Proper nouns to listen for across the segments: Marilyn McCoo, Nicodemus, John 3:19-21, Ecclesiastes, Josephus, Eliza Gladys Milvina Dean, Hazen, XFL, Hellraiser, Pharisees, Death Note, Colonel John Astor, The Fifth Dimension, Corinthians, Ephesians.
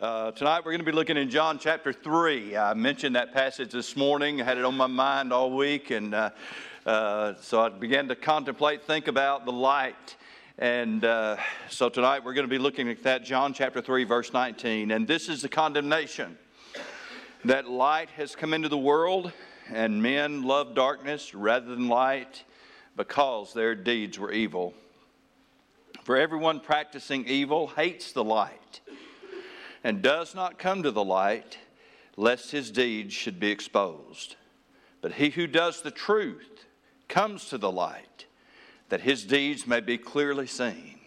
Tonight we're going to be looking in John chapter 3. I mentioned that passage this morning. I had it on my mind all week, and so I began to contemplate, think about the light. And so tonight we're going to be looking at that, John chapter 3, verse 19. And this is the condemnation, that light has come into the world, and men love darkness rather than light, because their deeds were evil. For everyone practicing evil hates the light, and does not come to the light, lest his deeds should be exposed. But he who does the truth comes to the light, that his deeds may be clearly seen,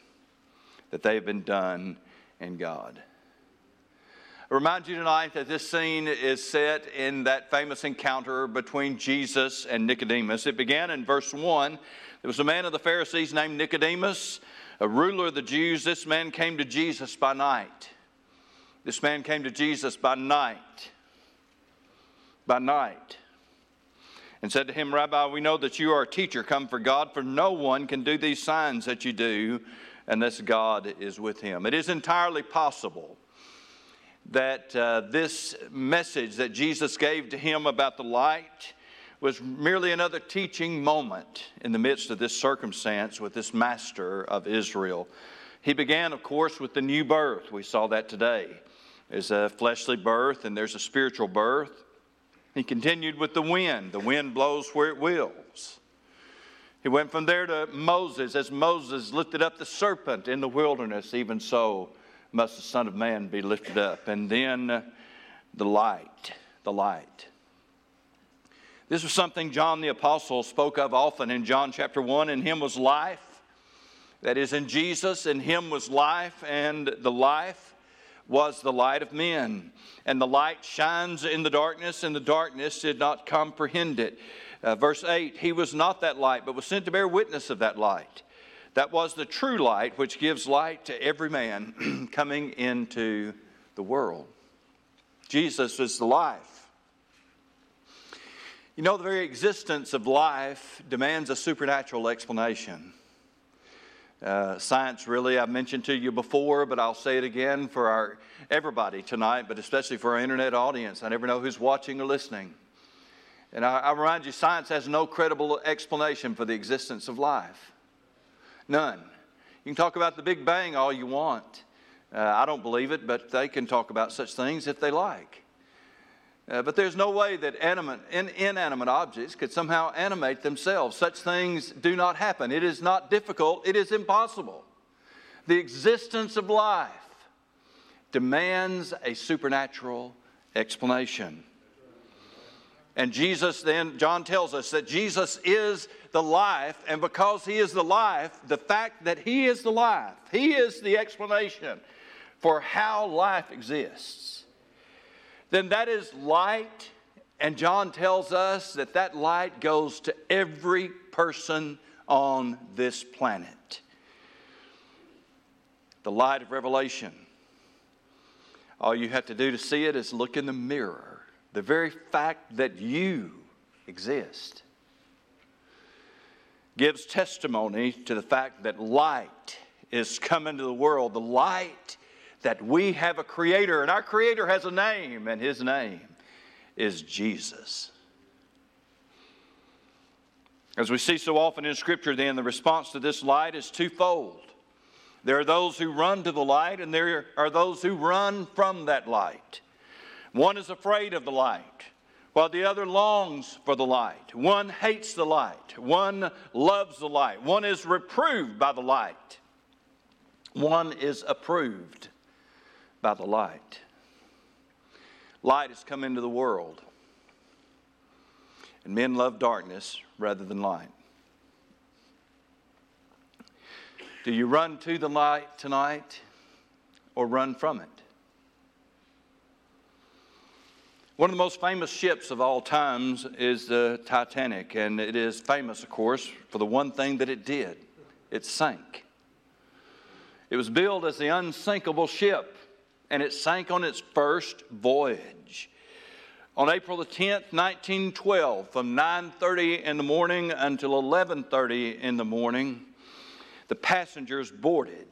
that they have been done in God. I remind you tonight that this scene is set in that famous encounter between Jesus and Nicodemus. It began in verse 1. There was a man of the Pharisees named Nicodemus, a ruler of the Jews. This man came to Jesus by night. This man came to Jesus by night, and said to him, "Rabbi, we know that you are a teacher come from God, for no one can do these signs that you do unless God is with him." It is entirely possible that this message that Jesus gave to him about the light was merely another teaching moment in the midst of this circumstance with this master of Israel. He began, of course, with the new birth. We saw that today. There's a fleshly birth and there's a spiritual birth. He continued with the wind. The wind blows where it wills. He went from there to Moses. As Moses lifted up the serpent in the wilderness, even so must the Son of Man be lifted up. And then the light, This was something John the Apostle spoke of often in John chapter 1. In him was life. That is, in Jesus, in him was life, and the life was the light of men. And the light shines in the darkness, and the darkness did not comprehend it. Verse 8, he was not that light, but was sent to bear witness of that light. That was the true light, which gives light to every man coming into the world. Jesus is the life. You know, the very existence of life demands a supernatural explanation. Science, really, I've mentioned to you before, but I'll say it again for everybody tonight, but especially for our internet audience. I never know who's watching or listening. And I remind you, science has no credible explanation for the existence of life. None. You can talk about the Big Bang all you want. I don't believe it, but they can talk about such things if they like. But there's no way that inanimate objects could somehow animate themselves. Such things do not happen. It is not difficult. It is impossible. The existence of life demands a supernatural explanation. And Jesus then, John tells us that Jesus is the life, and because he is the life, the fact that he is the life, he is the explanation for how life exists. Then that is light, and John tells us that that light goes to every person on this planet. The light of revelation. All you have to do to see it is look in the mirror. The very fact that you exist gives testimony to the fact that light is coming to the world. The light that we have a creator, and our creator has a name, and his name is Jesus. As we see so often in Scripture, then, the response to this light is twofold. There are those who run to the light, and there are those who run from that light. One is afraid of the light, while the other longs for the light. One hates the light. One loves the light. One is reproved by the light. One is approved by the light. Light has come into the world, and men love darkness rather than light. Do you run to the light tonight or run from it? One of the most famous ships of all times is the Titanic, and it is famous, of course, for the one thing that it did. It sank. It was billed as the unsinkable ship, and it sank on its first voyage. On April the 10th, 1912, from 9:30 in the morning until 11:30 in the morning, the passengers boarded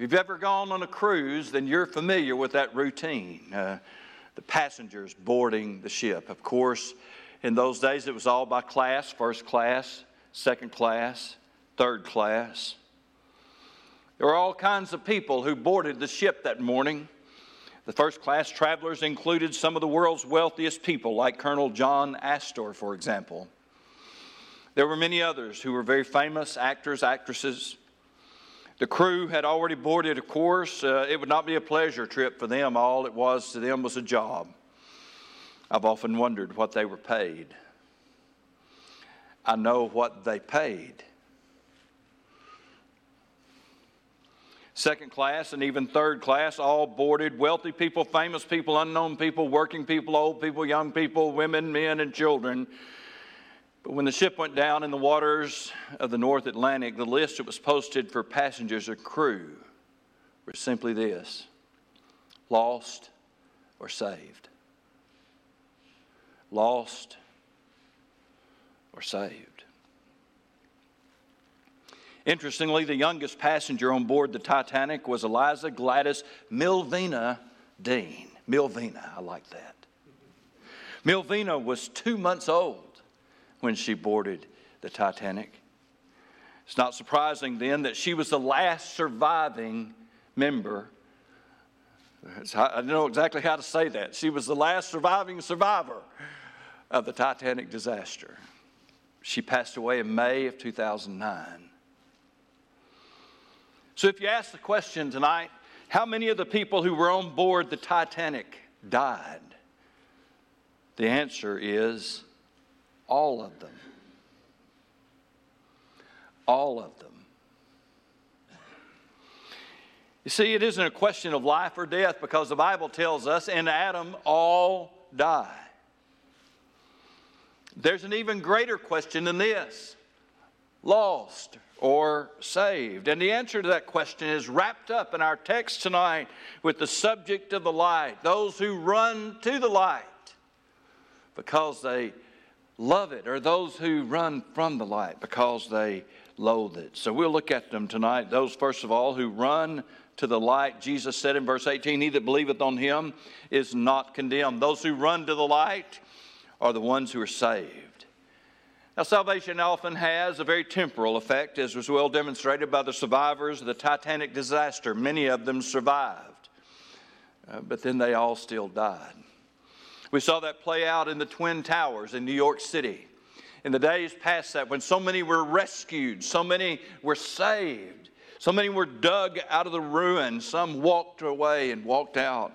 If you've ever gone on a cruise, then you're familiar with that routine. The passengers boarding the ship. Of course, in those days it was all by class, first class, second class, third class. There were all kinds of people who boarded the ship that morning. The first class travelers included some of the world's wealthiest people, like Colonel John Astor, for example. There were many others who were very famous actors, actresses. The crew had already boarded, of course. It would not be a pleasure trip for them. All it was to them was a job. I've often wondered what they were paid. I know what they paid. Second class and even third class, all boarded. Wealthy people, famous people, unknown people, working people, old people, young people, women, men, and children. But when the ship went down in the waters of the North Atlantic, the list that was posted for passengers or crew were simply this: lost or saved. Lost or saved. Interestingly, the youngest passenger on board the Titanic was Eliza Gladys Milvina Dean. Milvina, I like that. Milvina was 2 months old when she boarded the Titanic. It's not surprising then that she was the last surviving member. I don't know exactly how to say that. She was the last survivor of the Titanic disaster. She passed away in May of 2009. So if you ask the question tonight, how many of the people who were on board the Titanic died? The answer is all of them. All of them. You see, it isn't a question of life or death, because the Bible tells us in Adam all die. There's an even greater question than this: lost or saved? And the answer to that question is wrapped up in our text tonight with the subject of the light. Those who run to the light because they love it, or those who run from the light because they loathe it. So we'll look at them tonight. Those, first of all, who run to the light. Jesus said in verse 18, "He that believeth on him is not condemned." Those who run to the light are the ones who are saved. Now, salvation often has a very temporal effect, as was well demonstrated by the survivors of the Titanic disaster. Many of them survived, but then they all still died. We saw that play out in the Twin Towers in New York City. In the days past that, when so many were rescued, so many were saved, so many were dug out of the ruin, some walked away and walked out.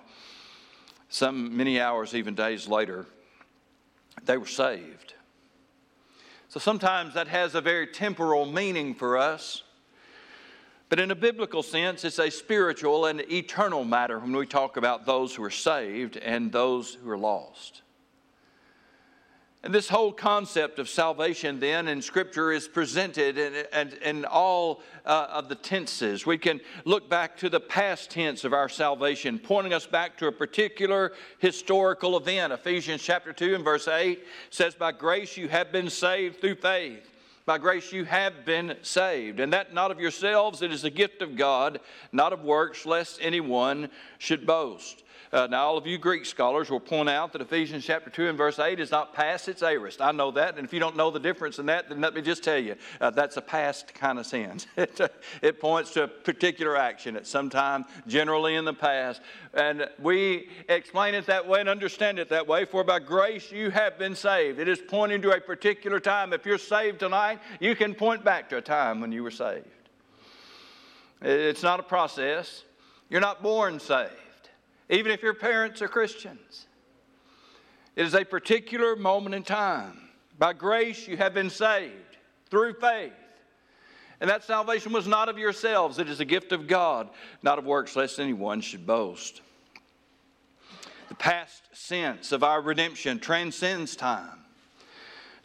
Some many hours, even days later, they were saved. So sometimes that has a very temporal meaning for us. But in a biblical sense, it's a spiritual and eternal matter when we talk about those who are saved and those who are lost. And this whole concept of salvation then in Scripture is presented in all of the tenses. We can look back to the past tense of our salvation, pointing us back to a particular historical event. Ephesians chapter 2 and verse 8 says, "By grace you have been saved through faith." By grace you have been saved, and that not of yourselves, it is the gift of God, not of works, lest anyone should boast. Now, all of you Greek scholars will point out that Ephesians chapter 2 and verse 8 is not past, it's aorist. I know that, and if you don't know the difference in that, then let me just tell you, that's a past kind of sense. It points to a particular action at some time, generally in the past. And we explain it that way and understand it that way, for by grace you have been saved. It is pointing to a particular time. If you're saved tonight, you can point back to a time when you were saved. It's not a process. You're not born saved, even if your parents are Christians. It is a particular moment in time. By grace you have been saved through faith. And that salvation was not of yourselves. It is a gift of God, not of works, lest anyone should boast. The past sense of our redemption transcends time.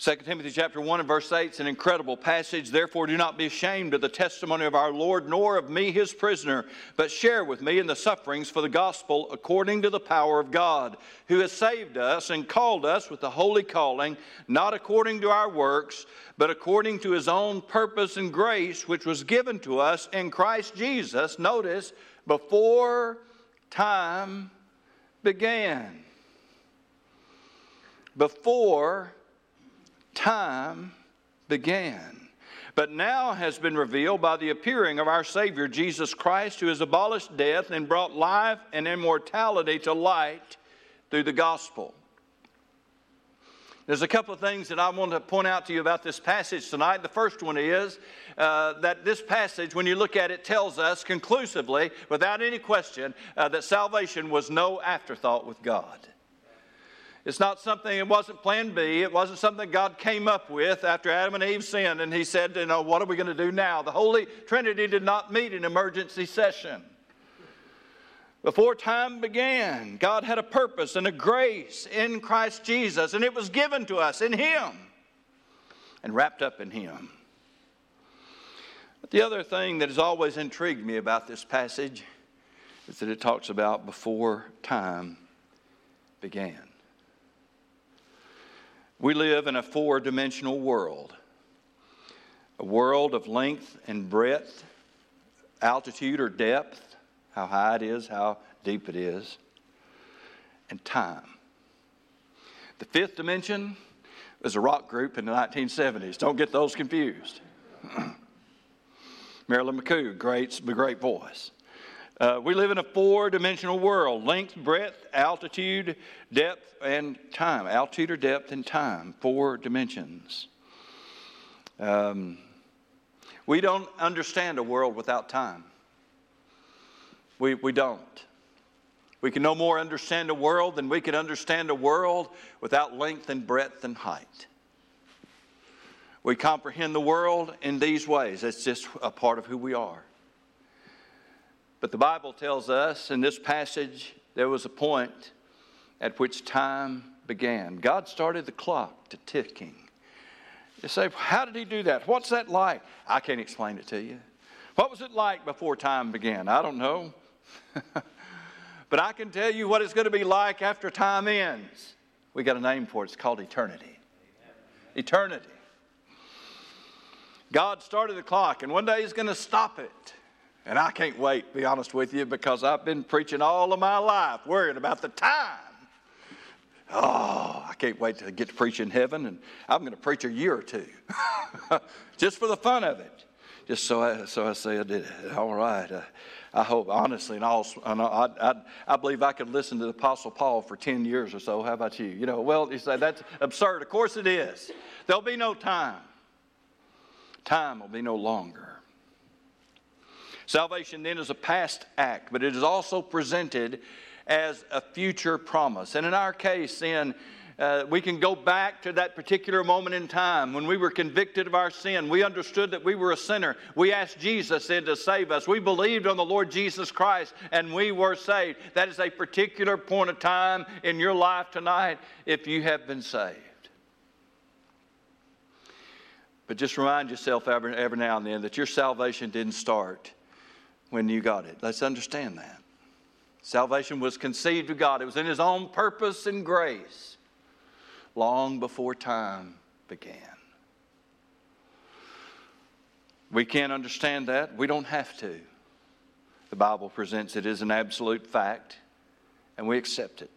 2 Timothy chapter 1 and verse 8 is an incredible passage. Therefore, do not be ashamed of the testimony of our Lord, nor of me, his prisoner, but share with me in the sufferings for the gospel according to the power of God, who has saved us and called us with the holy calling, not according to our works, but according to his own purpose and grace, which was given to us in Christ Jesus, notice, before time began. Before time began, but now has been revealed by the appearing of our Savior Jesus Christ, who has abolished death and brought life and immortality to light through the gospel. There's a couple of things that I want to point out to you about this passage tonight. The first one is that this passage, when you look at it, tells us conclusively, without any question, that salvation was no afterthought with God. It's not something, it wasn't plan B. It wasn't something God came up with after Adam and Eve sinned and he said, you know, what are we going to do now? The Holy Trinity did not meet in emergency session. Before time began, God had a purpose and a grace in Christ Jesus, and it was given to us in him and wrapped up in him. But the other thing that has always intrigued me about this passage is that it talks about before time began. We live in a four-dimensional world, a world of length and breadth, altitude or depth, how high it is, how deep it is, and time. The Fifth Dimension was a rock group in the 1970s. Don't get those confused. Marilyn McCoo, great voice. We live in a four-dimensional world, length, breadth, altitude, depth, and time. Altitude or depth and time, four dimensions. We don't understand a world without time. We don't. We can no more understand a world than we can understand a world without length and breadth and height. We comprehend the world in these ways. It's just a part of who we are. But the Bible tells us in this passage there was a point at which time began. God started the clock to ticking. You say, how did he do that? What's that like? I can't explain it to you. What was it like before time began? I don't know. But I can tell you what it's going to be like after time ends. We got a name for it. It's called eternity. Eternity. God started the clock, and one day he's going to stop it. And I can't wait, to be honest with you, because I've been preaching all of my life, worrying about the time. Oh, I can't wait to get to preach in heaven, and I'm going to preach a year or two. Just for the fun of it. Just so I say I did it. All right. I hope, honestly, and I believe I could listen to the Apostle Paul for 10 years or so. How about you? You know, well, you say, that's absurd. Of course it is. There'll be no time. Time will be no longer. Salvation then is a past act, but it is also presented as a future promise. And in our case, then, we can go back to that particular moment in time when we were convicted of our sin. We understood that we were a sinner. We asked Jesus in to save us. We believed on the Lord Jesus Christ, and we were saved. That is a particular point of time in your life tonight if you have been saved. But just remind yourself every now and then that your salvation didn't start when you got it. Let's understand that. Salvation was conceived of God. It was in his own purpose and grace long before time began. We can't understand that. We don't have to. The Bible presents it as an absolute fact, and we accept it.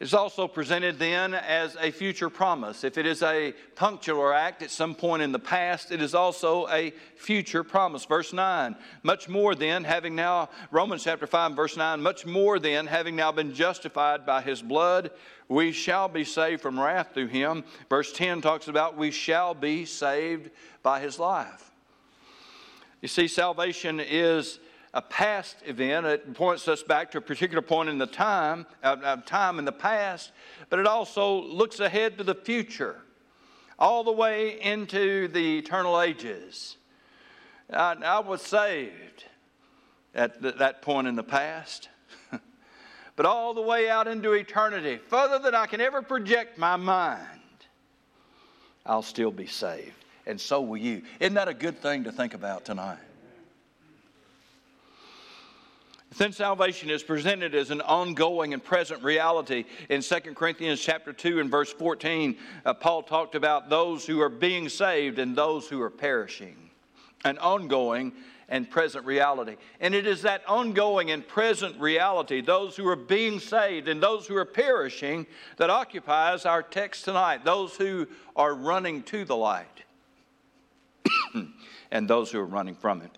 It's also presented then as a future promise. If it is a punctual act at some point in the past, it is also a future promise. Verse 9, much more then having now, Romans chapter 5 verse 9, much more then having now been justified by his blood, we shall be saved from wrath through him. Verse 10 talks about we shall be saved by his life. You see, salvation is a past event. It points us back to a particular point in the time in the past, but it also looks ahead to the future, all the way into the eternal ages. I was saved at that point in the past, but all the way out into eternity, further than I can ever project my mind, I'll still be saved. And so will you. Isn't that a good thing to think about tonight? Then salvation is presented as an ongoing and present reality. In 2 Corinthians chapter 2 and verse 14, Paul talked about those who are being saved and those who are perishing. An ongoing and present reality. And it is that ongoing and present reality, those who are being saved and those who are perishing, that occupies our text tonight. Those who are running to the light and those who are running from it.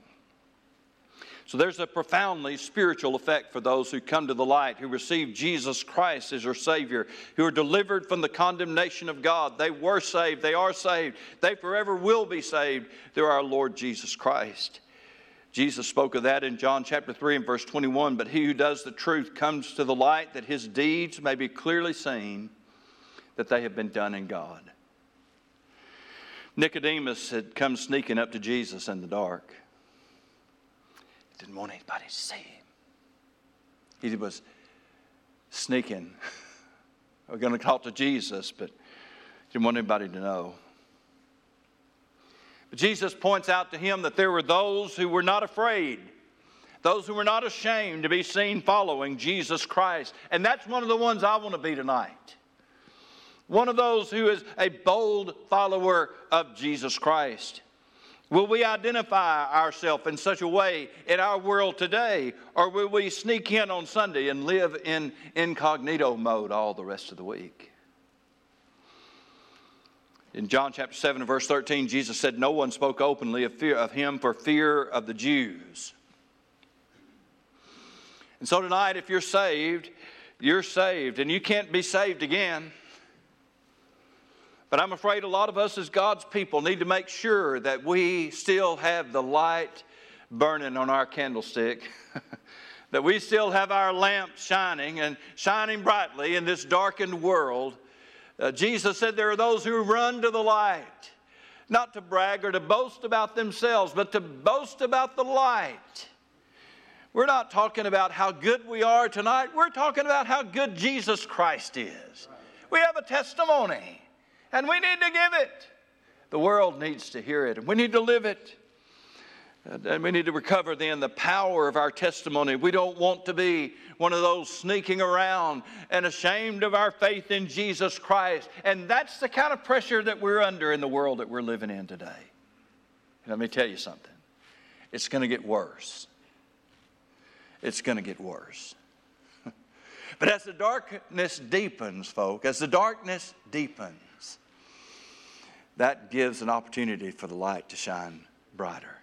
So there's a profoundly spiritual effect for those who come to the light, who receive Jesus Christ as their Savior, who are delivered from the condemnation of God. They were saved. They are saved. They forever will be saved through our Lord Jesus Christ. Jesus spoke of that in John chapter 3 and verse 21. But he who does the truth comes to the light, that his deeds may be clearly seen, that they have been done in God. Nicodemus had come sneaking up to Jesus in the dark. Didn't want anybody to see him. He was sneaking. We're going to talk to Jesus, but didn't want anybody to know. But Jesus points out to him that there were those who were not afraid, those who were not ashamed to be seen following Jesus Christ. And that's one of the ones I want to be tonight. One of those who is a bold follower of Jesus Christ. Will we identify ourselves in such a way in our world today, or will we sneak in on Sunday and live in incognito mode all the rest of the week? In John chapter 7 and verse 13, Jesus said, no one spoke openly of fear of him for fear of the Jews. And so tonight, if you're saved, and you can't be saved again. But I'm afraid a lot of us as God's people need to make sure that we still have the light burning on our candlestick, that we still have our lamp shining and shining brightly in this darkened world. Jesus said there are those who run to the light, not to brag or to boast about themselves, but to boast about the light. We're not talking about how good we are tonight. We're talking about how good Jesus Christ is. We have a testimony. And we need to give it. The world needs to hear it. And we need to live it. And we need to recover then the power of our testimony. We don't want to be one of those sneaking around and ashamed of our faith in Jesus Christ. And that's the kind of pressure that we're under in the world that we're living in today. And let me tell you something. It's going to get worse. It's going to get worse. But as the darkness deepens, folk, as the darkness deepens, that gives an opportunity for the light to shine brighter.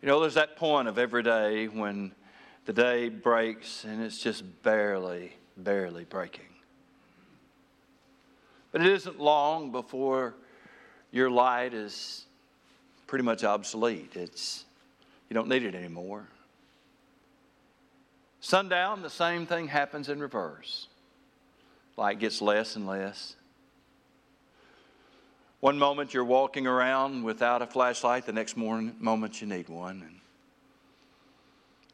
You know, there's that point of every day when the day breaks and it's just barely breaking. But it isn't long before your light is pretty much obsolete. You don't need it anymore. Sundown, the same thing happens in reverse. Light gets less and less. One moment you're walking around without a flashlight, the next moment you need one. And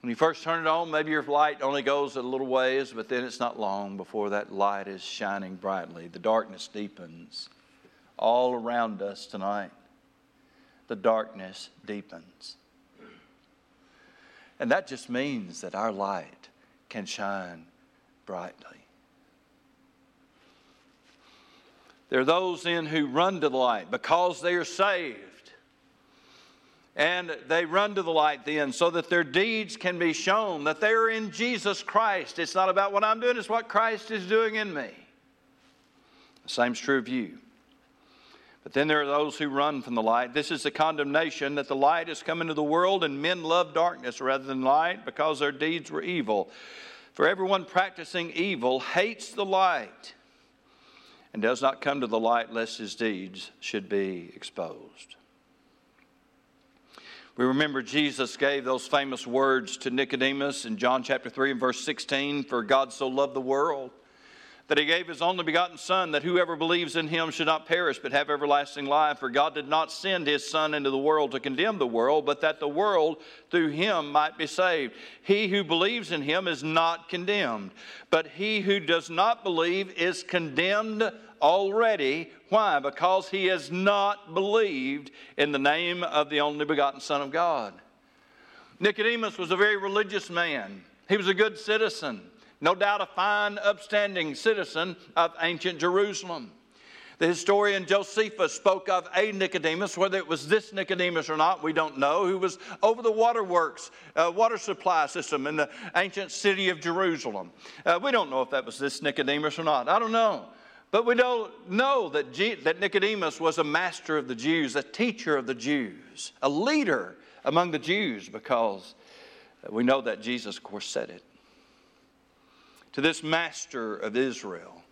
when you first turn it on, maybe your light only goes a little ways, but then it's not long before that light is shining brightly. The darkness deepens all around us tonight. The darkness deepens. And that just means that our light can shine brightly. There are those then who run to the light because they are saved. And they run to the light then so that their deeds can be shown, that they are in Jesus Christ. It's not about what I'm doing, it's what Christ is doing in me. The same's true of you. But then there are those who run from the light. This is the condemnation that the light has come into the world and men love darkness rather than light because their deeds were evil. For everyone practicing evil hates the light and does not come to the light lest his deeds should be exposed. We remember Jesus gave those famous words to Nicodemus in John chapter 3 and verse 16, for God so loved the world that he gave his only begotten Son, that whoever believes in him should not perish but have everlasting life. For God did not send his Son into the world to condemn the world, but that the world through him might be saved. He who believes in him is not condemned, but he who does not believe is condemned already. Why? Because he has not believed in the name of the only begotten Son of God. Nicodemus was a very religious man. He was a good citizen, no doubt a fine, upstanding citizen of ancient Jerusalem. The historian Josephus spoke of a Nicodemus, whether it was this Nicodemus or not, we don't know, who was over the waterworks, water supply system in the ancient city of Jerusalem. We don't know if that was this Nicodemus or not. I don't know. But we don't know that, that Nicodemus was a master of the Jews, a teacher of the Jews, a leader among the Jews, because we know that Jesus, of course, said it. To this master of Israel,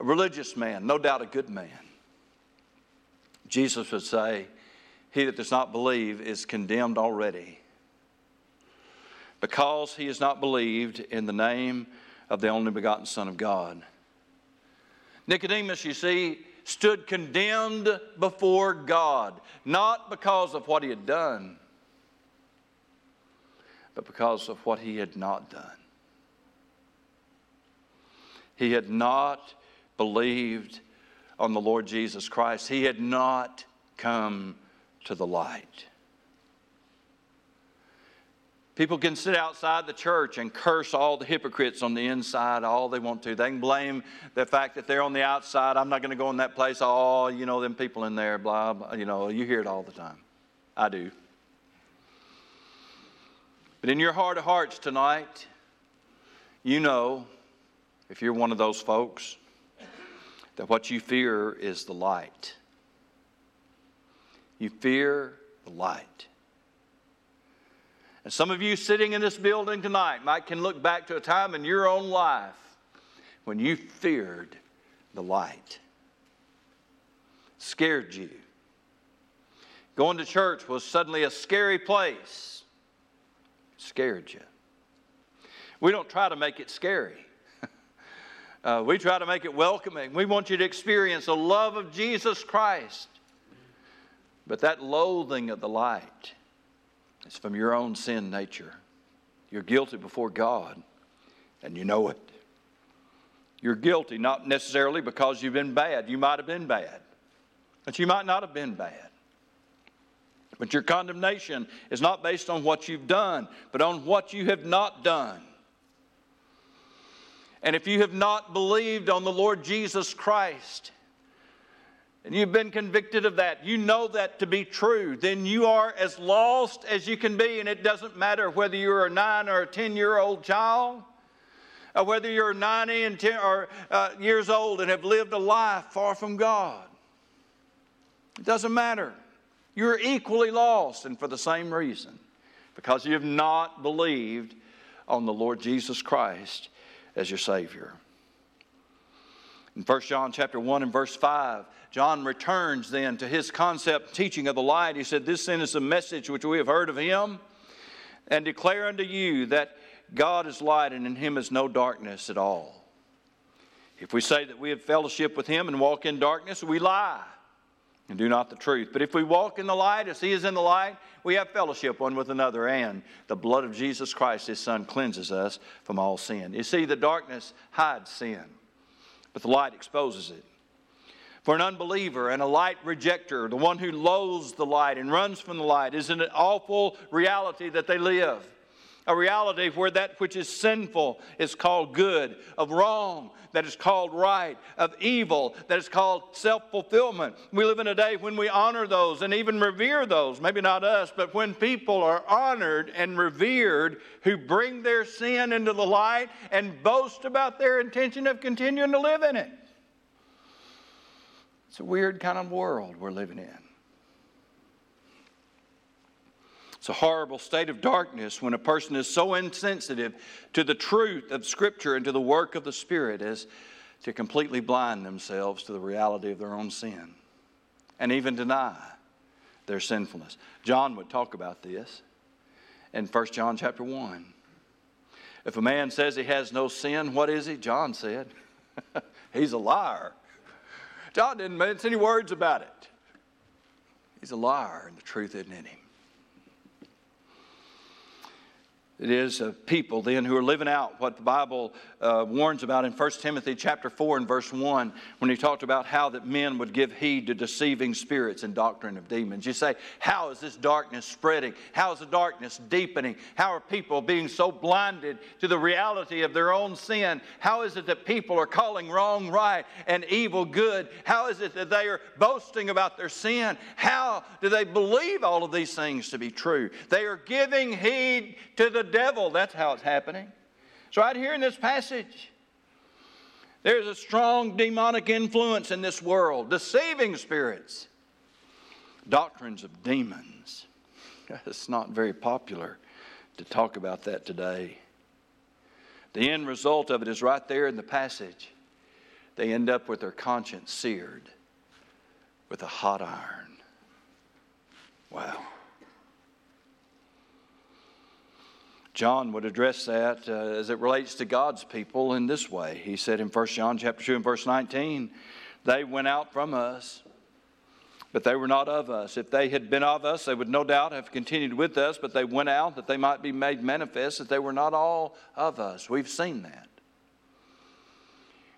a religious man, no doubt a good man, Jesus would say, he that does not believe is condemned already, because he has not believed in the name of the only begotten Son of God. Nicodemus, you see, stood condemned before God, not because of what he had done, but because of what he had not done. He had not believed on the Lord Jesus Christ. He had not come to the light. People can sit outside the church and curse all the hypocrites on the inside all they want to. They can blame the fact that they're on the outside. I'm not going to go in that place. Oh, you know, them people in there, blah, blah. You know, you hear it all the time. I do. But in your heart of hearts tonight, you know, if you're one of those folks, that what you fear is the light. You fear the light. And some of you sitting in this building tonight might can look back to a time in your own life when you feared the light. Scared you. Going to church was suddenly a scary place. Scared you. We don't try to make it scary. We try to make it welcoming. We want you to experience the love of Jesus Christ. But that loathing of the light, it's from your own sin nature. You're guilty before God, and you know it. You're guilty not necessarily because you've been bad. You might have been bad, but you might not have been bad. But your condemnation is not based on what you've done, but on what you have not done. And if you have not believed on the Lord Jesus Christ, and you've been convicted of that, you know that to be true, then you are as lost as you can be, and it doesn't matter whether you're a 9 or a 10-year-old child, or whether you're 90 and 10 or, years old and have lived a life far from God. It doesn't matter. You're equally lost, and for the same reason, because you have not believed on the Lord Jesus Christ as your Savior. In 1 John chapter 1 and verse 5, John returns then to his concept teaching of the light. He said, this then is the message which we have heard of him, and declare unto you that God is light, and in him is no darkness at all. If we say that we have fellowship with him and walk in darkness, we lie and do not the truth. But if we walk in the light as he is in the light, we have fellowship one with another, and the blood of Jesus Christ, his Son, cleanses us from all sin. You see, the darkness hides sin, but the light exposes it. For an unbeliever and a light rejecter, the one who loathes the light and runs from the light, is an awful reality that they live. A reality where that which is sinful is called good, of wrong that is called right, of evil that is called self-fulfillment. We live in a day when we honor those and even revere those, maybe not us, but when people are honored and revered who bring their sin into the light and boast about their intention of continuing to live in it. It's a weird kind of world we're living in. It's a horrible state of darkness when a person is so insensitive to the truth of Scripture and to the work of the Spirit as to completely blind themselves to the reality of their own sin and even deny their sinfulness. John would talk about this in 1 John chapter 1. If a man says he has no sin, what is he? John said, He's a liar. John didn't mince any words about it. He's a liar, and the truth isn't in him. It is a people then who are living out what the Bible warns about in 1 Timothy chapter 4 and verse 1, when he talked about how that men would give heed to deceiving spirits and doctrine of demons. You say, how is this darkness spreading? How is the darkness deepening? How are people being so blinded to the reality of their own sin? How is it that people are calling wrong right and evil good? How is it that they are boasting about their sin? How do they believe all of these things to be true? They are giving heed to the devil. That's how it's happening. So right here in this passage, there's a strong demonic influence in this world, deceiving spirits, doctrines of demons. It's not very popular to talk about that today. The end result of it is right there in the passage. They end up with their conscience seared with a hot iron. Wow. John would address that as it relates to God's people in this way. He said in 1 John chapter 2 and verse 19, they went out from us, but they were not of us. If they had been of us, they would no doubt have continued with us, but they went out that they might be made manifest that they were not all of us. We've seen that.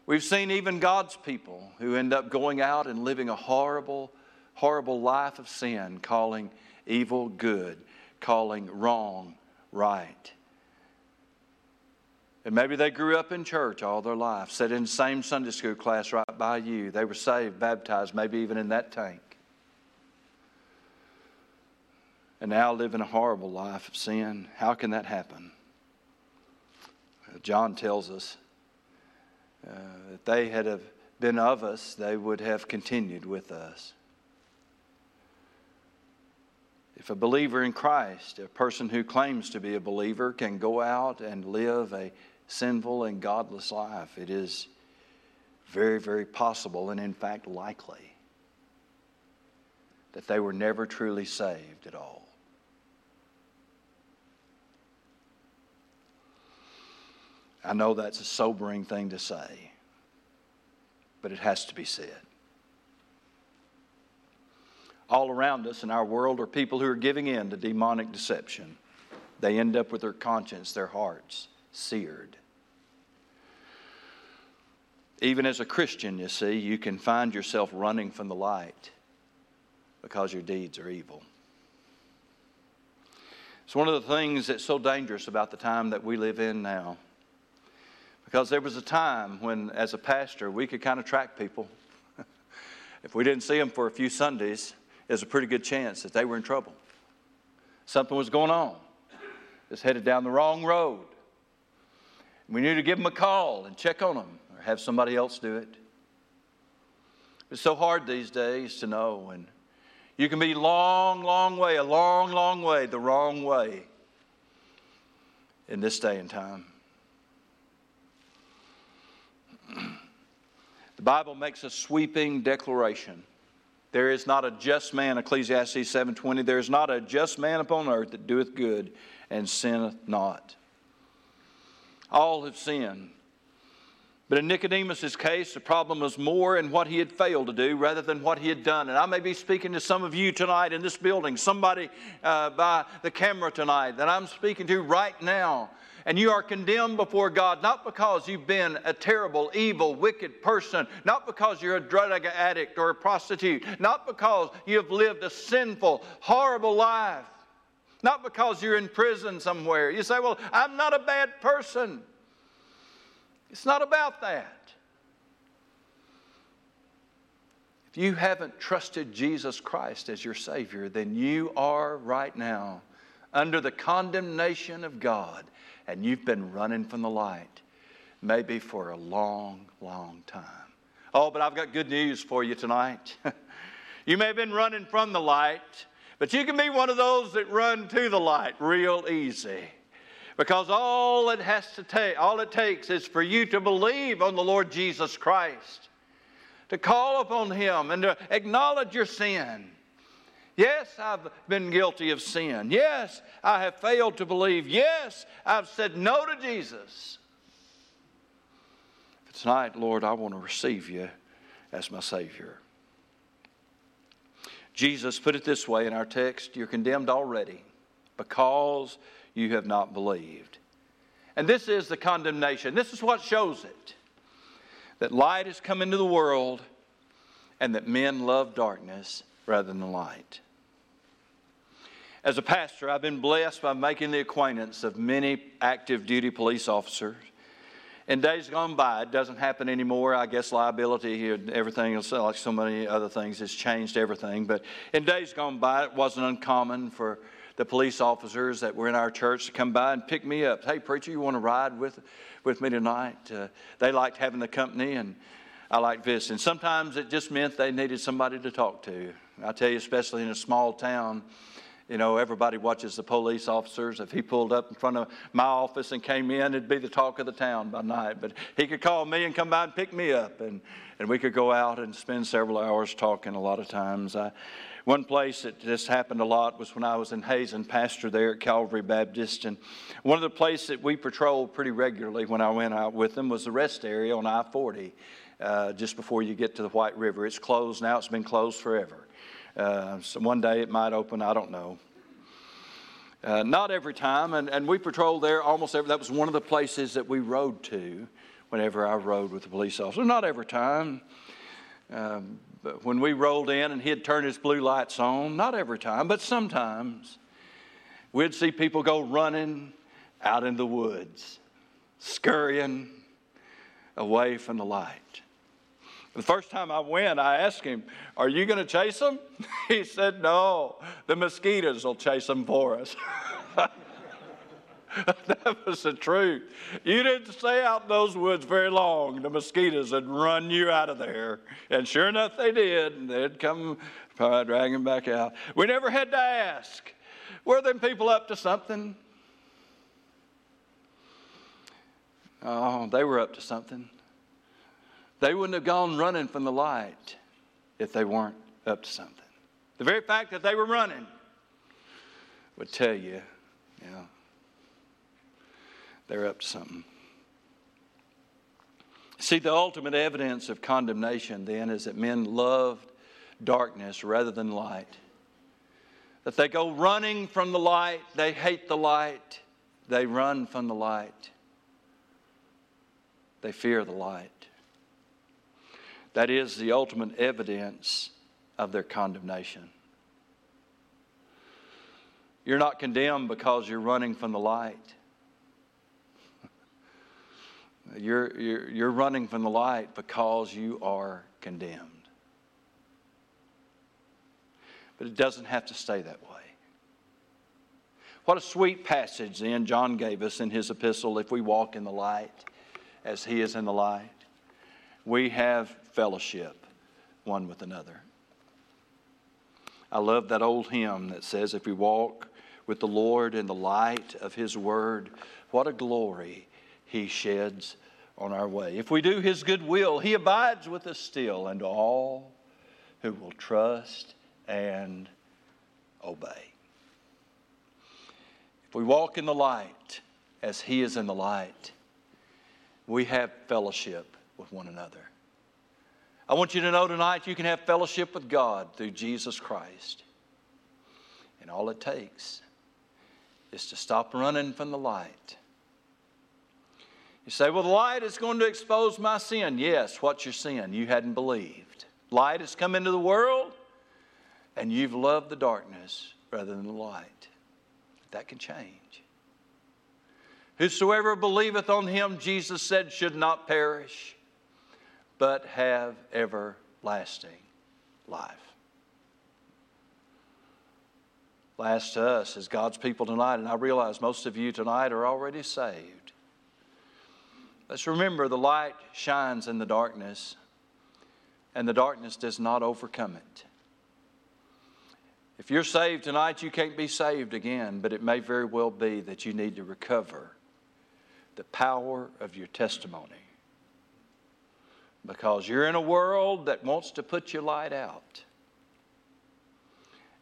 We've seen even God's people who end up going out and living a horrible, horrible life of sin, calling evil good, calling wrong right. And maybe they grew up in church all their life, sat in the same Sunday school class right by you. They were saved, baptized, maybe even in that tank. And now living a horrible life of sin. How can that happen? John tells us if they had have been of us, they would have continued with us. If a believer in Christ, a person who claims to be a believer, can go out and live a sinful and godless life, it is very, very possible and in fact likely that they were never truly saved at all. I know that's a sobering thing to say, but it has to be said. All around us in our world are people who are giving in to demonic deception. They end up with their conscience, their hearts seared. Even as a Christian, you see, you can find yourself running from the light because your deeds are evil. It's one of the things that's so dangerous about the time that we live in now. Because there was a time when, as a pastor, we could kind of track people. If we didn't see them for a few Sundays, there's a pretty good chance that they were in trouble. Something was going on. Just headed down the wrong road. We knew to give them a call and check on them or have somebody else do it. It's so hard these days to know. And you can be a long way, the wrong way in this day and time. The Bible makes a sweeping declaration. There is not a just man, Ecclesiastes 7:20, there is not a just man upon earth that doeth good and sinneth not. All have sinned. But in Nicodemus' case, the problem was more in what he had failed to do rather than what he had done. And I may be speaking to some of you tonight in this building, somebody by the camera tonight that I'm speaking to right now. And you are condemned before God, not because you've been a terrible, evil, wicked person, not because you're a drug addict or a prostitute, not because you've lived a sinful, horrible life, not because you're in prison somewhere. You say, well, I'm not a bad person. It's not about that. If you haven't trusted Jesus Christ as your Savior, then you are right now under the condemnation of God. And you've been running from the light, maybe for a long, long time. Oh, but I've got good news for you tonight. You may have been running from the light, but you can be one of those that run to the light real easy. Because all it takes is for you to believe on the Lord Jesus Christ, to call upon Him and to acknowledge your sin. Yes, I've been guilty of sin. Yes, I have failed to believe. Yes, I've said no to Jesus. If Tonight, Lord, I want to receive you as my Savior. Jesus put it this way in our text, you're condemned already because you have not believed. And this is the condemnation. This is what shows it. That light has come into the world and that men love darkness rather than the light. As a pastor, I've been blessed by making the acquaintance of many active duty police officers. In days gone by, it doesn't happen anymore. I guess liability here and everything, like so many other things, has changed everything. But in days gone by, it wasn't uncommon for the police officers that were in our church to come by and pick me up. Hey, preacher, you want to ride with me tonight? They liked having the company, and I liked visiting. Sometimes it just meant they needed somebody to talk to. I tell you, especially in a small town, you know, everybody watches the police officers. If he pulled up in front of my office and came in, it'd be the talk of the town by night. But he could call me and come by and pick me up, and we could go out and spend several hours talking a lot of times. One place that this happened a lot was when I was in Hazen, pastor there at Calvary Baptist. And one of the places that we patrolled pretty regularly when I went out with them was the rest area on I-40, just before you get to the White River. It's closed now. It's been closed forever. So one day it might open, I don't know. Not every time, and we patrolled there almost every, that was one of the places that we rode to whenever I rode with the police officer. Not every time. But when we rolled in and he'd turn his blue lights on, not every time, but sometimes we'd see people go running out in the woods, scurrying away from the light. The first time I went, I asked him, are you going to chase them? He said, no, the mosquitoes will chase them for us. That was the truth. You didn't stay out in those woods very long. The mosquitoes would run you out of there. And sure enough, they did. And they'd come dragging back out. We never had to ask, were them people up to something? Oh, they were up to something. They wouldn't have gone running from the light if they weren't up to something. The very fact that they were running would tell you, you know, they're up to something. See, the ultimate evidence of condemnation then is that men loved darkness rather than light. That they go running from the light. They hate the light. They run from the light. They fear the light. That is the ultimate evidence of their condemnation. You're not condemned because you're running from the light. You're running from the light because you are condemned. But it doesn't have to stay that way. What a sweet passage then John gave us in his epistle. If we walk in the light as he is in the light, we have fellowship one with another. I love that old hymn that says, if we walk with the Lord in the light of his word, what a glory he sheds on our way. If we do his good will, he abides with us still, and all who will trust and obey. If we walk in the light as he is in the light, we have fellowship with one another. I want you to know tonight you can have fellowship with God through Jesus Christ. And all it takes is to stop running from the light. You say, well, the light is going to expose my sin. Yes, what's your sin? You hadn't believed. Light has come into the world, and you've loved the darkness rather than the light. That can change. Whosoever believeth on him, Jesus said, should not perish, but have everlasting life. Last to us as God's people tonight, and I realize most of you tonight are already saved. Let's remember the light shines in the darkness, and the darkness does not overcome it. If you're saved tonight, you can't be saved again, but it may very well be that you need to recover the power of your testimony. Because you're in a world that wants to put your light out.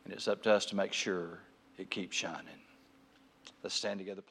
And it's up to us to make sure it keeps shining. Let's stand together, please.